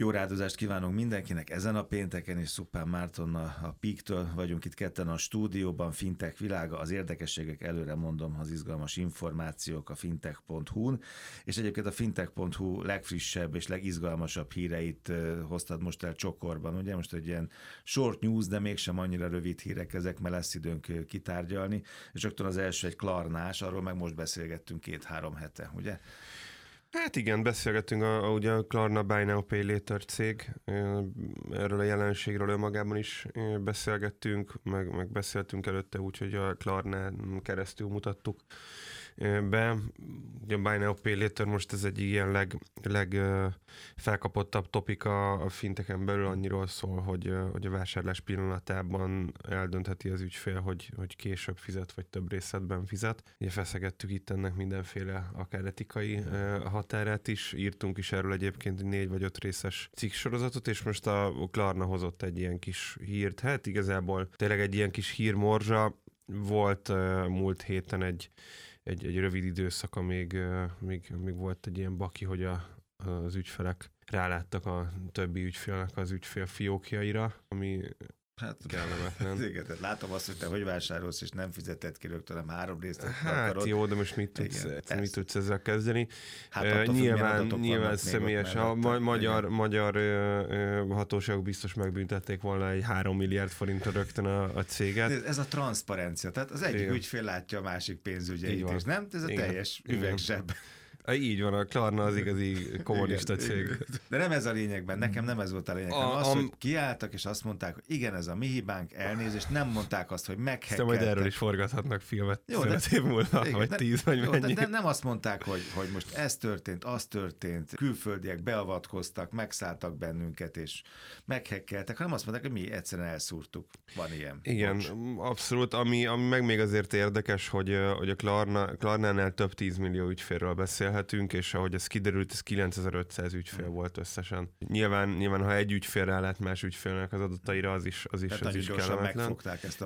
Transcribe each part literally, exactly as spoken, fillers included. Jó rádozást kívánunk mindenkinek ezen a pénteken, és Suppan Mártonnal a Píktől vagyunk itt ketten a stúdióban. Fintech Világa, az érdekességek, előre mondom, az izgalmas információk a fintech pont hu-n, és egyébként a fintech pont hu legfrissebb és legizgalmasabb híreit hoztad most el csokorban, ugye? Most egy ilyen short news, de mégsem annyira rövid hírek ezek, mert lesz időnk kitárgyalni, és rögtön az első egy klarnás, arról meg most beszélgettünk két-három hete, ugye? Hát igen, beszélgettünk a, a, ugye a Klarna Buy Now Pay Later cég, erről a jelenségről önmagában is beszélgettünk, meg, meg beszéltünk előtte úgy, hogy a Klarnán keresztül mutattuk be. Ugye a Buy Now Pay Later most ez egy ilyen leg, leg felkapottabb topika a finteken belül, annyiról szól, hogy, hogy a vásárlás pillanatában eldöntheti az ügyfél, hogy, hogy később fizet, vagy több részletben fizet. Ugye feszegettük itt ennek mindenféle akár etikai határát is, írtunk is erről egyébként négy vagy öt részes cikksorozatot, és most a Klarna hozott egy ilyen kis hírt. Hát igazából tényleg egy ilyen kis hírmorzsa volt múlt héten egy, egy, egy rövid időszaka, még, még, még volt egy ilyen baki, hogy a, az ügyfelek ráláttak a többi ügyfélnek az ügyfél fiókjaira, ami... Hát kellemetlen. Igen, tehát látom azt, hogy te hogy vásárolsz, és nem fizetett ki rögtön, három részt hát akarod. Jó, de most mit tudsz, igen, mit tudsz ezzel kezdeni? Hát uh, nyilván nyilván személyes. A ma- magyar, magyar uh, hatóságok biztos megbüntették volna egy három milliárd forintra rögtön a, a céget. Ez a transzparencia, tehát az egyik, igen, ügyfél látja a másik pénzügyeit, és nem? Ez a, igen, teljes üvegsebb. Így van, a Klarna az igazi kommunista cég. De nem ez a lényegben, nekem nem ez volt a lényeg. A, az, a... hogy kiálltak, és azt mondták, hogy igen, ez a mi hibánk, elnézést, nem mondták azt, hogy meghekkeltek. Szóval majd erről is forgathatnak filmet öt év múlva, vagy tíz, vagy jó, mennyi. Nem, nem azt mondták, hogy, hogy most ez történt, az történt, külföldiek beavatkoztak, megszálltak bennünket, és meghekkeltek, hanem azt mondták, hogy mi egyszerűen elszúrtuk. Van ilyen. Igen, most. Abszolút. Ami, ami meg még azért érdekes, hogy, hogy a Klarna, Klarnánál több tízmillió ügyférről beszélhet, és ahogy ez kiderült, ez kilencezer-ötszáz ügyfél mm. volt összesen. Nyilván, nyilván, ha egy ügyfél rálát más ügyfélnek az adataira, az is, az is, az is kellemetlen.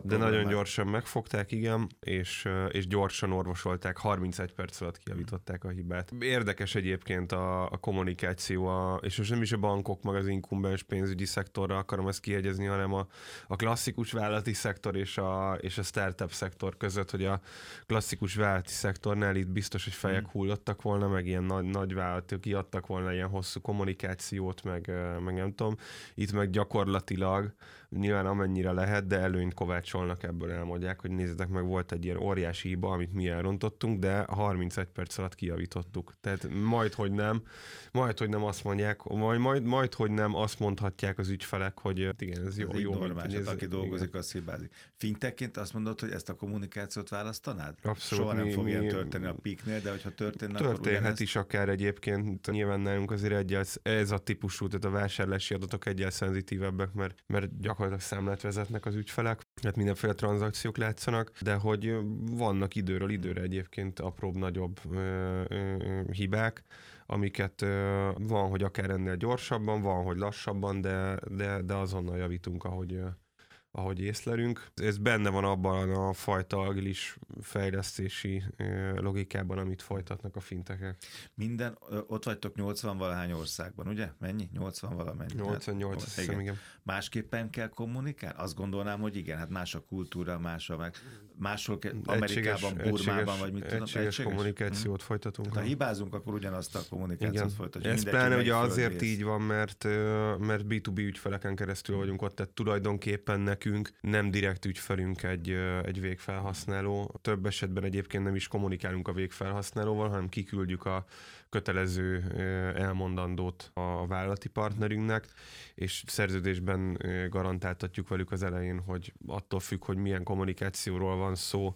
De nagyon gyorsan megfogták, igen, és, és gyorsan orvosolták, harmincegy perc alatt kijavították a hibát. Érdekes egyébként a, a kommunikáció, a, és most nem is a bankok, meg az inkumbens pénzügyi szektorra akarom ezt kihegyezni, hanem a, a klasszikus vállalati szektor és a, és a startup szektor között, hogy a klasszikus vállalati szektornál itt biztos, hogy fejek mm. hullottak volna, meg ilyen nagy, nagy vállalatok kiadtak volna ilyen hosszú kommunikációt, meg, meg nem tudom. Itt meg gyakorlatilag nyilván amennyire lehet, de előnyt kovácsolnak ebből, elmondják, hogy nézzétek meg, volt egy ilyen óriási hiba, amit mi elrontottunk, de harmincegy perc alatt kijavítottuk. Tehát majd, hogy nem, majd, hogy nem azt mondják, majd, majd, majd hogy nem azt mondhatják az ügyfelek, hogy igen, ez jó. Ez jó normális, ez, aki dolgozik, igen, az hibázik. Fintechként azt mondod, hogy ezt a kommunikációt választanád? Abszolút. Soha nem mi, fog mi, ilyen történni a Píknél, de hogyha történne, tört, akkor hát is akár egyébként. Nyilván nálunk azért egyel, ez a típusú, tehát a vásárlási adatok egyel szenzitívebbek, mert, mert gyakorlatilag számlát vezetnek az ügyfelek, tehát mindenféle tranzakciók látszanak, de hogy vannak időről időre egyébként apróbb, nagyobb ö, ö, hibák, amiket ö, van, hogy akár ennél gyorsabban, van, hogy lassabban, de, de, de azonnal javítunk, ahogy... ahogy észlelünk. Ez benne van abban a fajta agilis fejlesztési logikában, amit folytatnak a fintekek. Minden, ott vagytok nyolcvan-valahány országban, ugye? Mennyi? nyolcvan valamennyi. nyolcvannyolc, hát, hiszem, igen. Másképpen kell kommunikálni? Azt gondolnám, hogy igen, hát más a kultúra, más a meg... Máshol ke... Amerikában, egységes, Burmában, egységes, vagy mit tudom. Egységes, egységes kommunikációt mm. folytatunk. Tehát, ha hibázunk, akkor ugyanazt a kommunikációt, igen, folytatjuk. Ez pláne ugye azért rész. Így van, mert, mert bé kettő bé ügyfeleken keresztül vagyunk ott, tehát tulajdonképpen nem direkt ügyfelünk egy, egy végfelhasználó. Több esetben egyébként nem is kommunikálunk a végfelhasználóval, hanem kiküldjük a kötelező elmondandót a vállalati partnerünknek, és szerződésben garantáltatjuk velük az elején, hogy attól függ, hogy milyen kommunikációról van szó,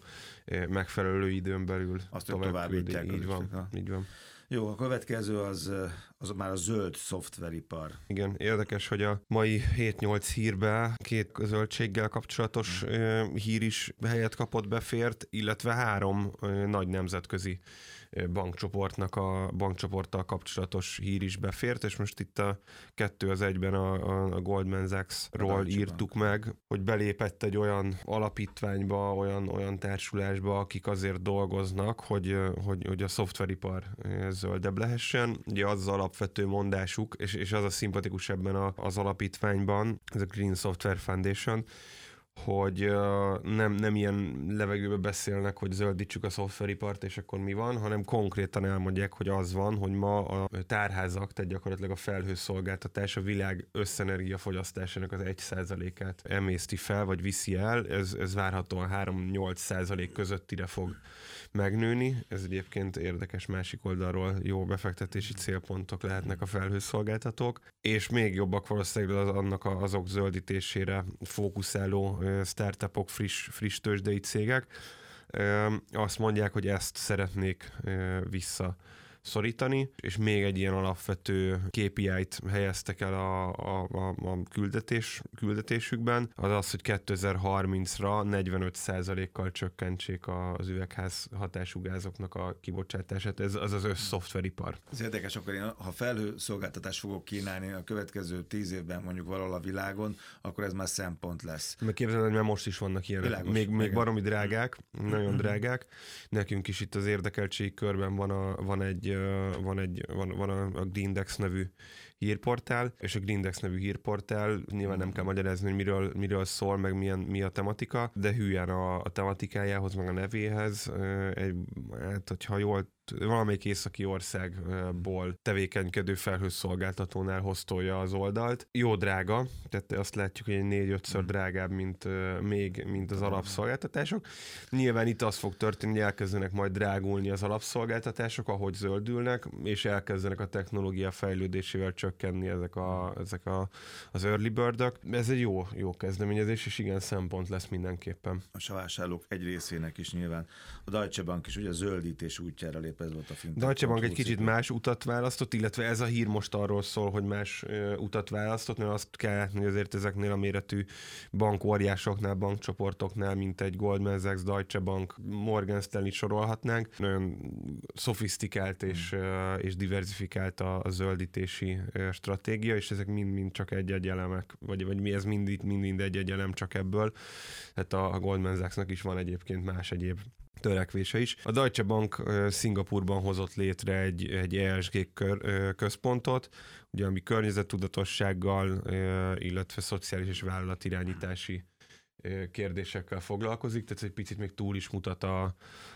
megfelelő időn belül azt tovább küldjük. Így van, így van. Jó, a következő az, az már a zöld szoftveripar. Igen, érdekes, hogy a mai hét-nyolc hírben két zöldséggel kapcsolatos mm. hír is helyet kapott, befért, illetve három nagy nemzetközi bankcsoportnak a bankcsoporttal kapcsolatos hír is befért, és most itt a kettő az egyben a, a Goldman Sachsról írtuk meg, hogy belépett egy olyan alapítványba, olyan, olyan társulásba, akik azért dolgoznak, hogy, hogy, hogy a szoftveripar zöldebb lehessen. Ugye azzal alapvető mondásuk, és, és az a szimpatikus ebben a, az alapítványban, ez a Green Software Foundation, hogy uh, nem, nem ilyen levegőbe beszélnek, hogy zöldítsük a szoftveripart, és akkor mi van, hanem konkrétan elmondják, hogy az van, hogy ma a tárházak, tehát gyakorlatilag a felhőszolgáltatás a világ összenergiafogyasztásának az egy százalékát emészti fel, vagy viszi el, ez, ez várhatóan három-nyolc százalék közöttire fog megnőni. Ez egyébként érdekes, másik oldalról jó befektetési célpontok lehetnek a felhőszolgáltatók, és még jobbak valószínűleg az, annak a, azok zöldítésére fókuszáló startupok, friss, friss tőzsdei cégek. Azt mondják, hogy ezt szeretnék visszaszorítani, és még egy ilyen alapvető ká pé í-t helyeztek el a, a, a küldetés, küldetésükben, az az, hogy kétezer-harmincra negyvenöt százalékkal csökkentsék az üvegház hatású gázoknak a kibocsátását. Ez az az összszoftveripar. Ez érdekes, akkor én, ha felhőszolgáltatást fogok kínálni a következő tíz évben mondjuk valahol a világon, akkor ez már szempont lesz. Meg képzeld, hogy már most is vannak ilyenek. Még, még baromi drágák, nagyon drágák. Nekünk is itt az érdekeltségi körben van a van Van egy, van, egy, van, van a Green Dex nevű hírportál, és a Green Dex nevű hírportál, nyilván nem kell magyarázni, hogy miről, miről szól, meg milyen, mi a tematika, de hülyen a, a tematikájához, meg a nevéhez, egy, hát hogyha jól valamelyik északi országból tevékenykedő felhőszolgáltatónál hoztolja az oldalt. Jó drága, tehát azt látjuk, hogy egy négy-ötször drágább, mint, még, mint az alapszolgáltatások. Nyilván itt az fog történni, hogy elkezdenek majd drágulni az alapszolgáltatások, ahogy zöldülnek, és elkezdenek a technológia fejlődésével csökkenni ezek, a, ezek a, az early birdök. Ez egy jó, jó kezdeményezés, és igen, szempont lesz mindenképpen. A vásárlók egy részének is nyilván. A Deutsche Bank is ugye a zöldítés útjára lép. Deutsche Bank egy kicsit más utat választott, illetve ez a hír most arról szól, hogy más uh, utat választott, mert azt kell látni, hogy azért ezeknél a méretű bankóriásoknál, bankcsoportoknál, mint egy Goldman Sachs, Deutsche Bank, Morgan Stanley sorolhatnánk, nagyon szofisztikált és, mm. uh, és diversifikált a, a zöldítési uh, stratégia, és ezek mind-mind csak egy-egy elemek, vagy, vagy mi ez mind-mind egy-egy elem csak ebből. Tehát a, a Goldman Sachsnak is van egyébként más egyéb törekvése is. A Deutsche Bank uh, Szingapúrban hozott létre egy, egy E S G kör, uh, központot, ugye, ami környezettudatossággal, uh, illetve szociális és vállalatirányítási uh, kérdésekkel foglalkozik, tehát egy picit még túl is mutat a,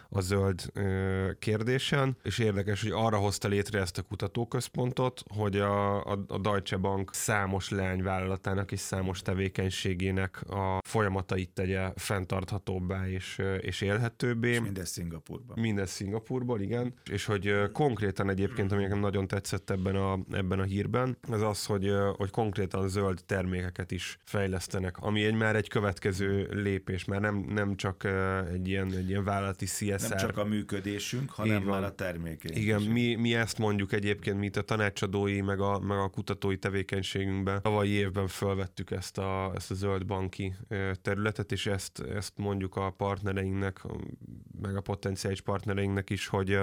a zöld uh, kérdésen, és érdekes, hogy arra hozta létre ezt a kutatóközpontot, hogy a, a, a Deutsche Bank számos leányvállalatának és számos tevékenységének a folyamatait tegye fenntarthatóbbá és, és élhetőbbé. És mindez Szingapúrban. Mindez Szingapúrban, igen. És hogy konkrétan egyébként, ami nekem nagyon tetszett ebben a, ebben a hírben, az az, hogy, hogy konkrétan zöld termékeket is fejlesztenek, ami egy már egy következő lépés, már nem, nem csak egy ilyen, egy ilyen vállalati C S R. Nem csak a működésünk, hanem már a termékünk. Igen, mi, mi ezt mondjuk egyébként, mint a tanácsadói, meg a, meg a kutatói tevékenységünkben. Tavalyi évben felvettük ezt a, ezt a zöld banki területet, és ezt, ezt mondjuk a partnereinknek, meg a potenciális partnereinknek is, hogy,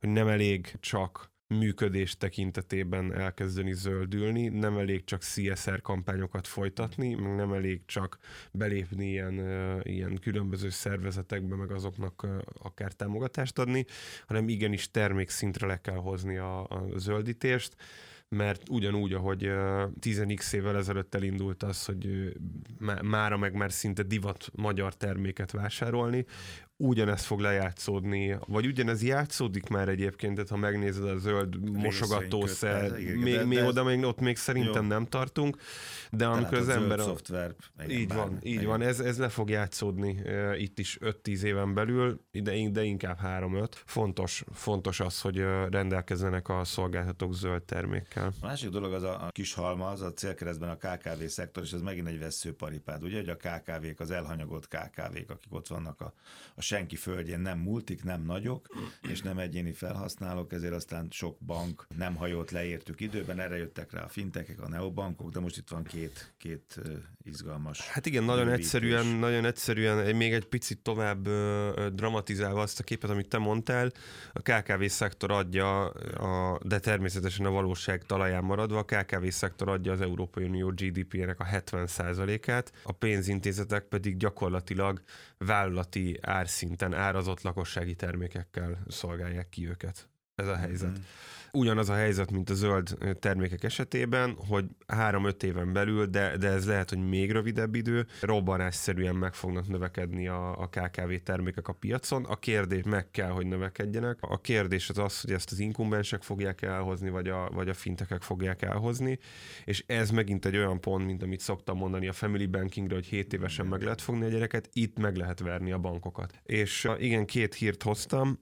hogy nem elég csak működés tekintetében elkezdeni zöldülni, nem elég csak C S R kampányokat folytatni, meg nem elég csak belépni ilyen, ilyen különböző szervezetekbe, meg azoknak akár támogatást adni, hanem igenis termékszintre le kell hozni a, a zöldítést, mert ugyanúgy, ahogy tíz x évvel ezelőtt elindult az, hogy mára meg már szinte divat magyar terméket vásárolni, ugyanez fog lejátszódni, vagy ugyanez játszódik már egyébként, tehát ha megnézed a zöld mosogatószer, még, még oda, még ott még szerintem jó. Nem tartunk, de amikor az ember... A... Szoftver, így bármi, van, így van, ez, ez le fog játszódni e, itt is öt-tíz éven belül, de, de inkább három-öt. Fontos, fontos az, hogy rendelkezzenek a szolgáltatók zöld termékkel. A másik dolog az a, a kis halmaz, a célkeresztben a K K V szektor, és ez megint egy vesszőparipád, ugye, hogy a K K V-k, az elhanyagolt K K V-k, akik ott vannak a, a senki földjén, nem multik, nem nagyok, és nem egyéni felhasználók, ezért aztán sok bank nem hajolt leértük időben, erre jöttek rá a fintekek, a neobankok, de most itt van két, két izgalmas... Hát igen, nagyon egyszerűen, nagyon egyszerűen, még egy picit tovább dramatizálva azt a képet, amit te mondtál, a K K V-szektor adja, a, de természetesen a valóság talaján maradva, a K K V-szektor adja az Európai Unió G D P-nek a hetven százalékát, a pénzintézetek pedig gyakorlatilag vállalati ár szinten árazott lakossági termékekkel szolgálják ki őket. ez a helyzet. Mm. Ugyanaz a helyzet, mint a zöld termékek esetében, hogy három-öt éven belül, de, de ez lehet, hogy még rövidebb idő, robbanásszerűen meg fognak növekedni a, a ká ká vé termékek a piacon. A kérdés meg kell, hogy növekedjenek. A kérdés az az, hogy ezt az inkumbensek fogják elhozni, vagy a, vagy a fintekek fogják elhozni, és ez megint egy olyan pont, mint amit szoktam mondani a family bankingre, hogy hét évesen meg lehet fogni a gyereket, itt meg lehet verni a bankokat. És igen, két hírt hoztam.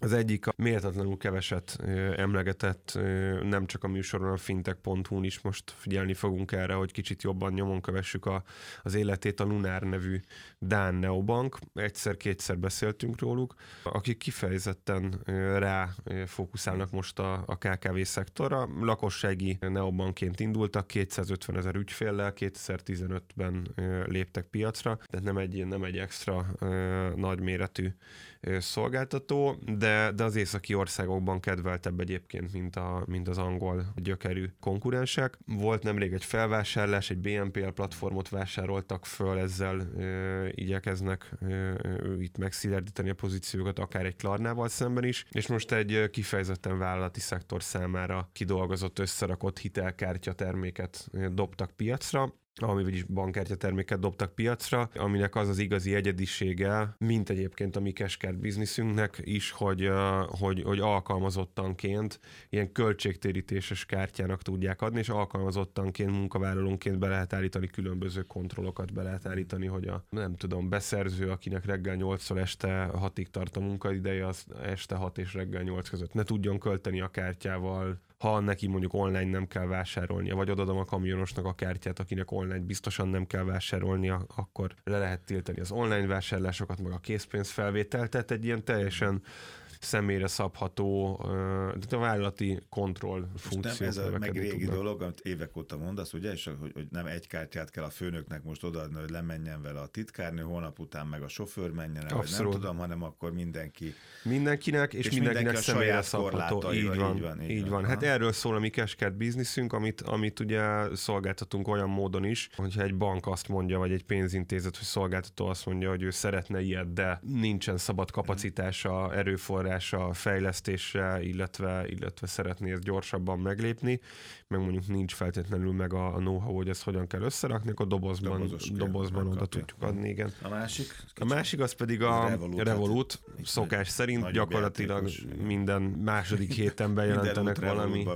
Az egyik a méltatlanul keveset ö, emlegetett, ö, nem csak a műsoron, a fintech pont hu-n is most figyelni fogunk erre, hogy kicsit jobban nyomon kövessük a, az életét, a Lunar nevű dán neobank. Egyszer-kétszer beszéltünk róluk, akik kifejezetten ö, rá ö, fókuszálnak most a, a ká ká vé szektorra. Lakossági neobankként indultak, kétszázötven ezer ügyféllel, kétezer-tizenötben ö, léptek piacra, tehát nem egy, nem egy extra ö, nagyméretű ö, szolgáltató, de de az északi országokban kedveltebb egyébként, mint, a, mint az angol gyökerű konkurensek. Volt nemrég egy felvásárlás, egy bé en pé el platformot vásároltak föl, ezzel ö, igyekeznek ö, itt megszilárdítani a pozíciókat, akár egy Klarnával szemben is, és most egy kifejezetten vállalati szektor számára kidolgozott, összerakott hitelkártya terméket dobtak piacra, ami vagyis bankkártya terméket dobtak piacra, aminek az az igazi egyedisége, mint egyébként a mi cashcard bizniszünknek is, hogy, hogy, hogy alkalmazottanként ilyen költségtérítéses kártyának tudják adni, és alkalmazottanként, munkavállalónként be lehet állítani különböző kontrollokat, be lehet állítani, hogy a nem tudom, beszerző, akinek reggel nyolctól este hatig tart a munkaideje, az este hat és reggel nyolc között ne tudjon költeni a kártyával, ha neki mondjuk online nem kell vásárolnia, vagy odadom a kamionosnak a kártyát, akinek online biztosan nem kell vásárolnia, akkor le lehet tiltani az online vásárlásokat, meg a készpénzfelvételt, tehát egy ilyen teljesen személyre szabható, tehát a vállalati kontroll funkciót. Ez a meg régi tudnak. Dolog, amit évek óta mondasz, ugye, és hogy, hogy nem egy kártyát kell a főnöknek most odaadni, hogy lemenjen vele a titkárnő, holnap után meg a sofőr menjen el, vagy nem tudom, hanem akkor mindenki... Mindenkinek, és, és mindenkinek mindenki személyre szabható. Így van, így van. Így így van. van. Hát erről szól a mi cashcard bizniszünk, amit, amit ugye szolgáltatunk olyan módon is, hogyha egy bank azt mondja, vagy egy pénzintézet, hogy szolgáltató azt mondja, hogy ő szeretne ilyet, de nincsen szabad kapacitása, erőforrás, a fejlesztésre, illetve, illetve szeretné ezt gyorsabban meglépni, meg mondjuk nincs feltétlenül meg a, a know-how, hogy ezt hogyan kell összerakni, akkor dobozban, dobozban, dobozban oda kapja. Tudjuk adni, igen. A másik? A másik az pedig a Revolut, Revolut hát, szokás szerint gyakorlatilag bejátékos. Minden második héten bejelentenek valami.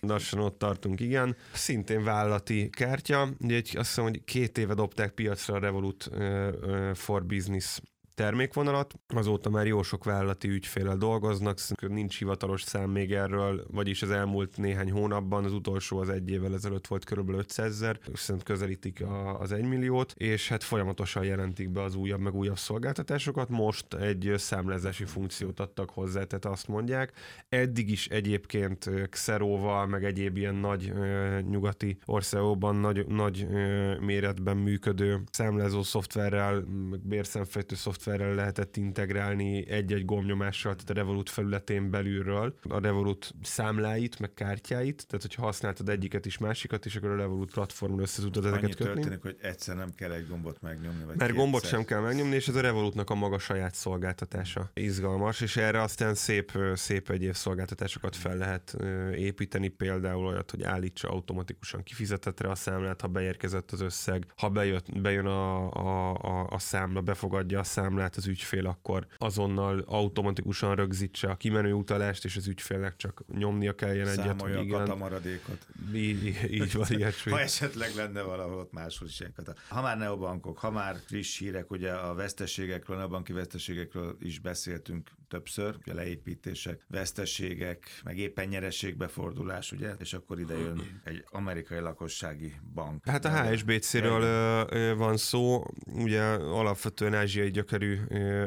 Lassan ott tartunk, igen. Szintén vállalati kártya, egy, azt hiszem, hogy két éve dobták piacra a Revolut uh, for Business termékvonalat. Azóta már jó sok vállalati ügyféllel dolgoznak, nincs hivatalos szám még erről, vagyis az elmúlt néhány hónapban, az utolsó az egy évvel ezelőtt volt körülbelül ötszázezer, viszont közelítik az egymilliót, és hát folyamatosan jelentik be az újabb meg újabb szolgáltatásokat. Most egy számlázási funkciót adtak hozzá, tehát azt mondják. Eddig is egyébként Xeroval, meg egyéb ilyen nagy nyugati országokban nagy, nagy méretben működő számlázó szoftverrel, meg bérszemfejtő szoftverrel felre lehetett integrálni egy-egy gombnyomással, tehát a Revolut felületén belülről a Revolut számláit, meg kártyáit, tehát hogyha használtad egyiket is, másikat is, akkor a Revolut platformon össze tudtad ezeket kötni. Annyi történik, hogy egyszer nem kell egy gombot megnyomni. Vagy mert gombot sem kell megnyomni, és ez a Revolutnak a maga saját szolgáltatása. Izgalmas, és erre aztán szép, szép egyéb szolgáltatásokat fel lehet építeni, például olyat, hogy állítsa automatikusan kifizetetre a számlát, ha beérkezett az összeg, ha bejött, bejön a, a, a, a számla, befogadja a számlát, lát az ügyfél, akkor azonnal automatikusan rögzítse a kimenő utalást, és az ügyfélnek csak nyomnia kelljen egyet. Számolja a katamaradékot. Így, így van, ilyesmi. Ha esetleg lenne valahol ott máshol is ilyen kata. Ha már neobankok, ha már friss hírek, ugye a veszteségekről, neobanki veszteségekről is beszéltünk többször, ugye leépítések, veszteségek, meg éppen nyereségbefordulás, ugye? És akkor ide jön egy amerikai lakossági bank. Hát a há es bé cé-ről van szó, ugye alapvetően ázsiai gyökerű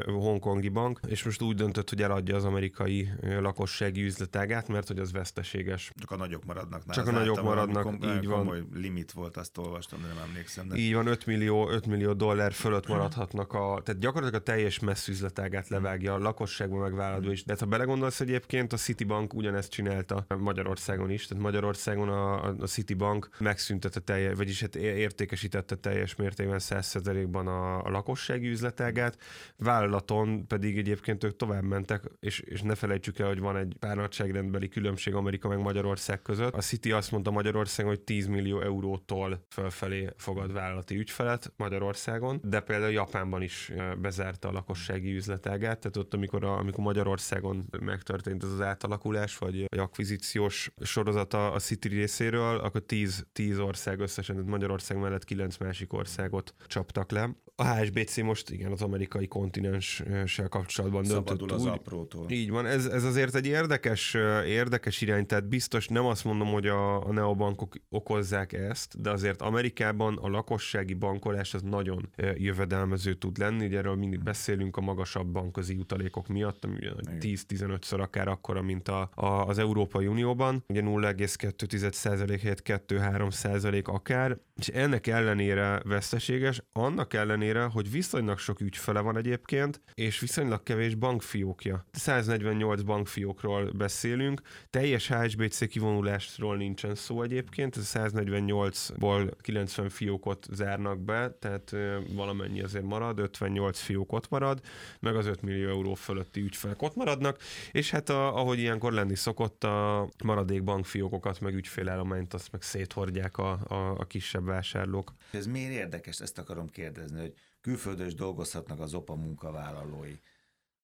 hongkongi bank, és most úgy döntött, hogy eladja az amerikai lakossági üzletágát, mert hogy az veszteséges. Csak a nagyok maradnak. Csak a nagyok maradnak, kom- így van. Komoly limit volt, azt olvastam, de nem emlékszem. De... Így van, öt millió, öt millió dollár fölött maradhatnak a, tehát gyakorlatilag a teljes messz üzletágát levágja, a lakosságban megvállaló is. De ha belegondolsz, egyébként a Citibank ugyanezt csinálta Magyarországon is, tehát Magyarországon a, a Citibank megszüntette teljes, vagyis hát értékesítette teljes mértékben száz százalékban a, a lakossági üzletágát, vállalaton pedig egyébként ők tovább mentek, és, és ne felejtsük el, hogy van egy pár nagyságrendbeli különbség Amerika meg Magyarország között. A Citi azt mondta Magyarországon, hogy tíz millió eurótól fölfelé fogad vállalati ügyfelet Magyarországon, de például Japánban is bezárta a lakossági üzletágát, tehát ott, amikor, a, amikor Magyarországon megtörtént ez az átalakulás, vagy egy akvizíciós sorozata a Citi részéről, akkor tíz, tíz ország összesen, Magyarország mellett kilenc másik országot csaptak le. A há es bé cé most igen az amerikai kontinenssel kapcsolatban szabadul döntött. Szabadul az aprótól. Így van, ez, ez azért egy érdekes, érdekes irány, tehát biztos nem azt mondom, hogy a, a neobankok okozzák ezt, de azért Amerikában a lakossági bankolás az nagyon jövedelmező tud lenni, ugye erről mindig beszélünk a magasabb bankközi jutalékok miatt, ami tíz-tizenötször akár akkora, mint a, a, az Európai Unióban, ugye nulla egész kettő százalék helyett kettő-három százalék akár, és ennek ellenére veszteséges, annak ellenére, hogy viszonylag sok ügyfele van egyébként, és viszonylag kevés bankfiókja. száznegyvennyolc bankfiókról beszélünk, teljes há es bé cé kivonulásról nincsen szó egyébként, ez száznegyvennyolcból kilencven fiókot zárnak be, tehát valamennyi azért marad, ötvennyolc fiók ott marad, meg az öt millió euró fölötti ügyfelek ott maradnak, és hát a, ahogy ilyenkor lenni szokott, a maradék bankfiókokat, meg ügyfélállományt, azt meg széthordják a, a, a kisebb vásárlók. Ez miért érdekes? Ezt akarom kérdezni, hogy külföldön is dolgozhatnak a Zopa munkavállalói.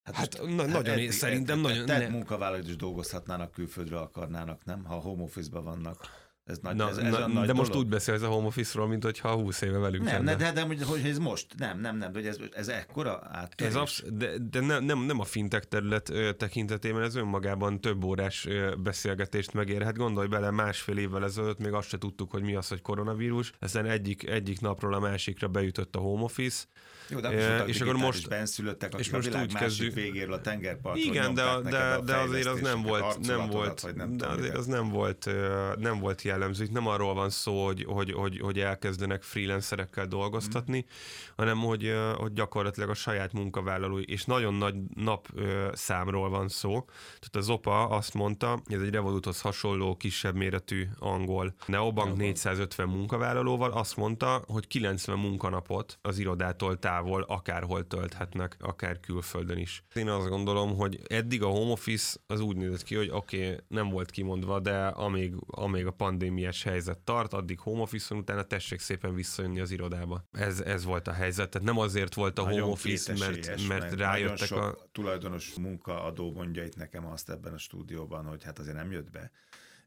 Hát, hát most, na, hát nagyon eddig, szerintem eddig, nagyon... Tehát munkavállalói is dolgozhatnának, külföldre akarnának, nem? Ha a home office-ban vannak. Ez nagy, na, ez, ez na, a nagy de dolog. Most úgy beszélsz a home office-ról, mint hogyha húsz éve velünk nem, lenne. Nem, de, de hogy ez most, nem, nem, nem, hogy ez, ez ekkora áttörés. Ez absz- de de nem, nem, nem a fintech terület tekintetében, ez önmagában több órás beszélgetést megérhet. Gondolj bele, másfél évvel ezelőtt még azt se tudtuk, hogy mi az, hogy koronavírus, ezen egyik, egyik napról a másikra beütött a home office. Jó, de e, és akkor most benszülöttek, akik a világ másik kezdjük. Végéről a tengerparton. Igen, de, de, de azért az nem volt, nem volt, nem de azért az nem volt, nem volt jellemző. Itt nem arról van szó, hogy, hogy, hogy, hogy elkezdenek freelancerekkel dolgoztatni, mm. hanem hogy, hogy gyakorlatilag a saját munkavállalói, és nagyon nagy napszámról van szó. Tehát a Zopa azt mondta, ez egy Revoluthoz hasonló, kisebb méretű angol neobank négyszázötven munkavállalóval, azt mondta, hogy kilencven munkanapot az irodától távol akárhol tölthetnek, akár külföldön is. Én azt gondolom, hogy eddig a home office az úgy nézett ki, hogy oké, okay, nem volt kimondva, de amíg, amíg a pandémiás helyzet tart, addig home office-on, utána tessék szépen visszajönni az irodába. Ez, ez volt a helyzet, tehát nem azért volt a nagyon home office, mert, mert rájöttek a... Nagyon sok tulajdonos munkaadó mondja itt nekem azt ebben a stúdióban, hogy hát azért nem jött be.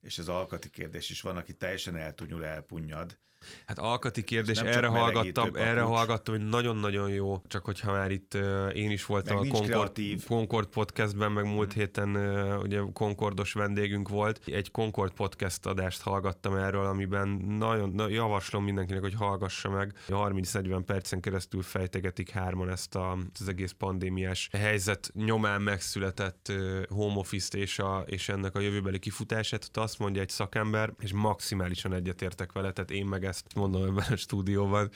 És az alkati kérdés is van, aki teljesen eltunyul, elpunnyad. Hát alkati kérdés, erre hallgattam, erre hallgattam, hogy nagyon-nagyon jó, csak hogyha már itt uh, én is voltam meg a Concord, Concord Podcastben, meg múlt hmm. héten uh, ugye Concordos vendégünk volt, egy Concord Podcast adást hallgattam erről, amiben nagyon na, javaslom mindenkinek, hogy hallgassa meg. harminc-negyven percen keresztül fejtegetik hárman ezt a, az egész pandémiás helyzet nyomán megszületett uh, home office-t és, a, és ennek a jövőbeli kifutását. Ott azt mondja egy szakember, és maximálisan egyetértek vele, tehát én meg ezt mondom ebben a stúdióban,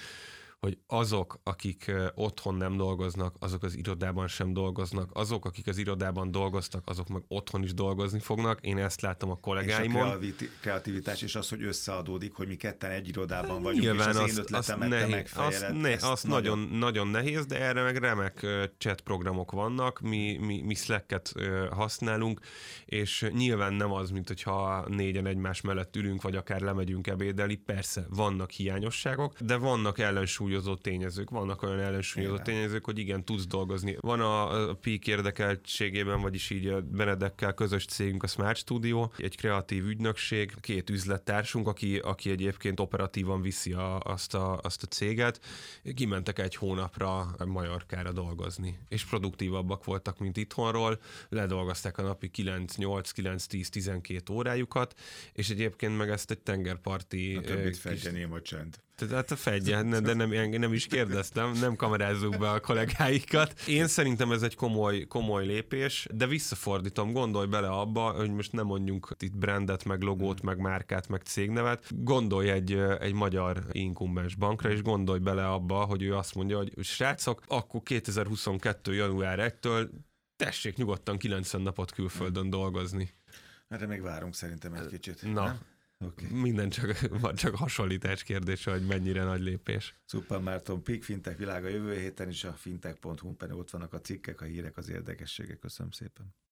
hogy azok, akik otthon nem dolgoznak, azok az irodában sem dolgoznak. Azok, akik az irodában dolgoztak, azok meg otthon is dolgozni fognak. Én ezt láttam a kollégáimon. És a kreativitás és az, hogy összeadódik, hogy mi ketten egy irodában vagyunk, nyilván és az, az én ötletemet te megfejeled. Az nagyon, nagyon nehéz, de erre meg remek chat programok vannak, mi, mi, mi Slack-et használunk, és nyilván nem az, mint hogyha négyen egymás mellett ülünk, vagy akár lemegyünk ebédelni. Persze, vannak hiányosságok, de vannak ellensúly tényezők. Vannak olyan ellensúlyozó tényezők, hogy igen, tudsz dolgozni. Van a, a Pík érdekeltségében, vagyis így a Benedekkel közös cégünk, a Smart Studio, egy kreatív ügynökség, két üzlettársunk, aki, aki egyébként operatívan viszi a, azt, a, azt a céget, kimentek egy hónapra Majorkára dolgozni, és produktívabbak voltak, mint itthonról, ledolgozták a napi kilenc, nyolc, kilenc, tíz, tizenkét órájukat, és egyébként meg ezt egy tengerparti... A többit felteném a csend. Tehát a fedje, de nem, nem is kérdeztem, nem kamerázzuk be a kollégáikat. Én szerintem ez egy komoly, komoly lépés, de visszafordítom, gondolj bele abba, hogy most nem mondjunk itt brandet, meg logót, meg márkát, meg cégnevet, gondolj egy, egy magyar inkumbens bankra, és gondolj bele abba, hogy ő azt mondja, hogy srácok, akkor kétezer-huszonkettő január elsejétől tessék nyugodtan kilencven napot külföldön dolgozni. Erre még várunk szerintem egy kicsit. Na. Nem? Okay. Minden csak, csak hasonlítás kérdése, hogy mennyire nagy lépés. Suppan Márton, Pík, Fintech Világa jövő héten is a fintech pont hu-n, pedig ott vannak a cikkek, a hírek, az érdekességek. Köszönöm szépen.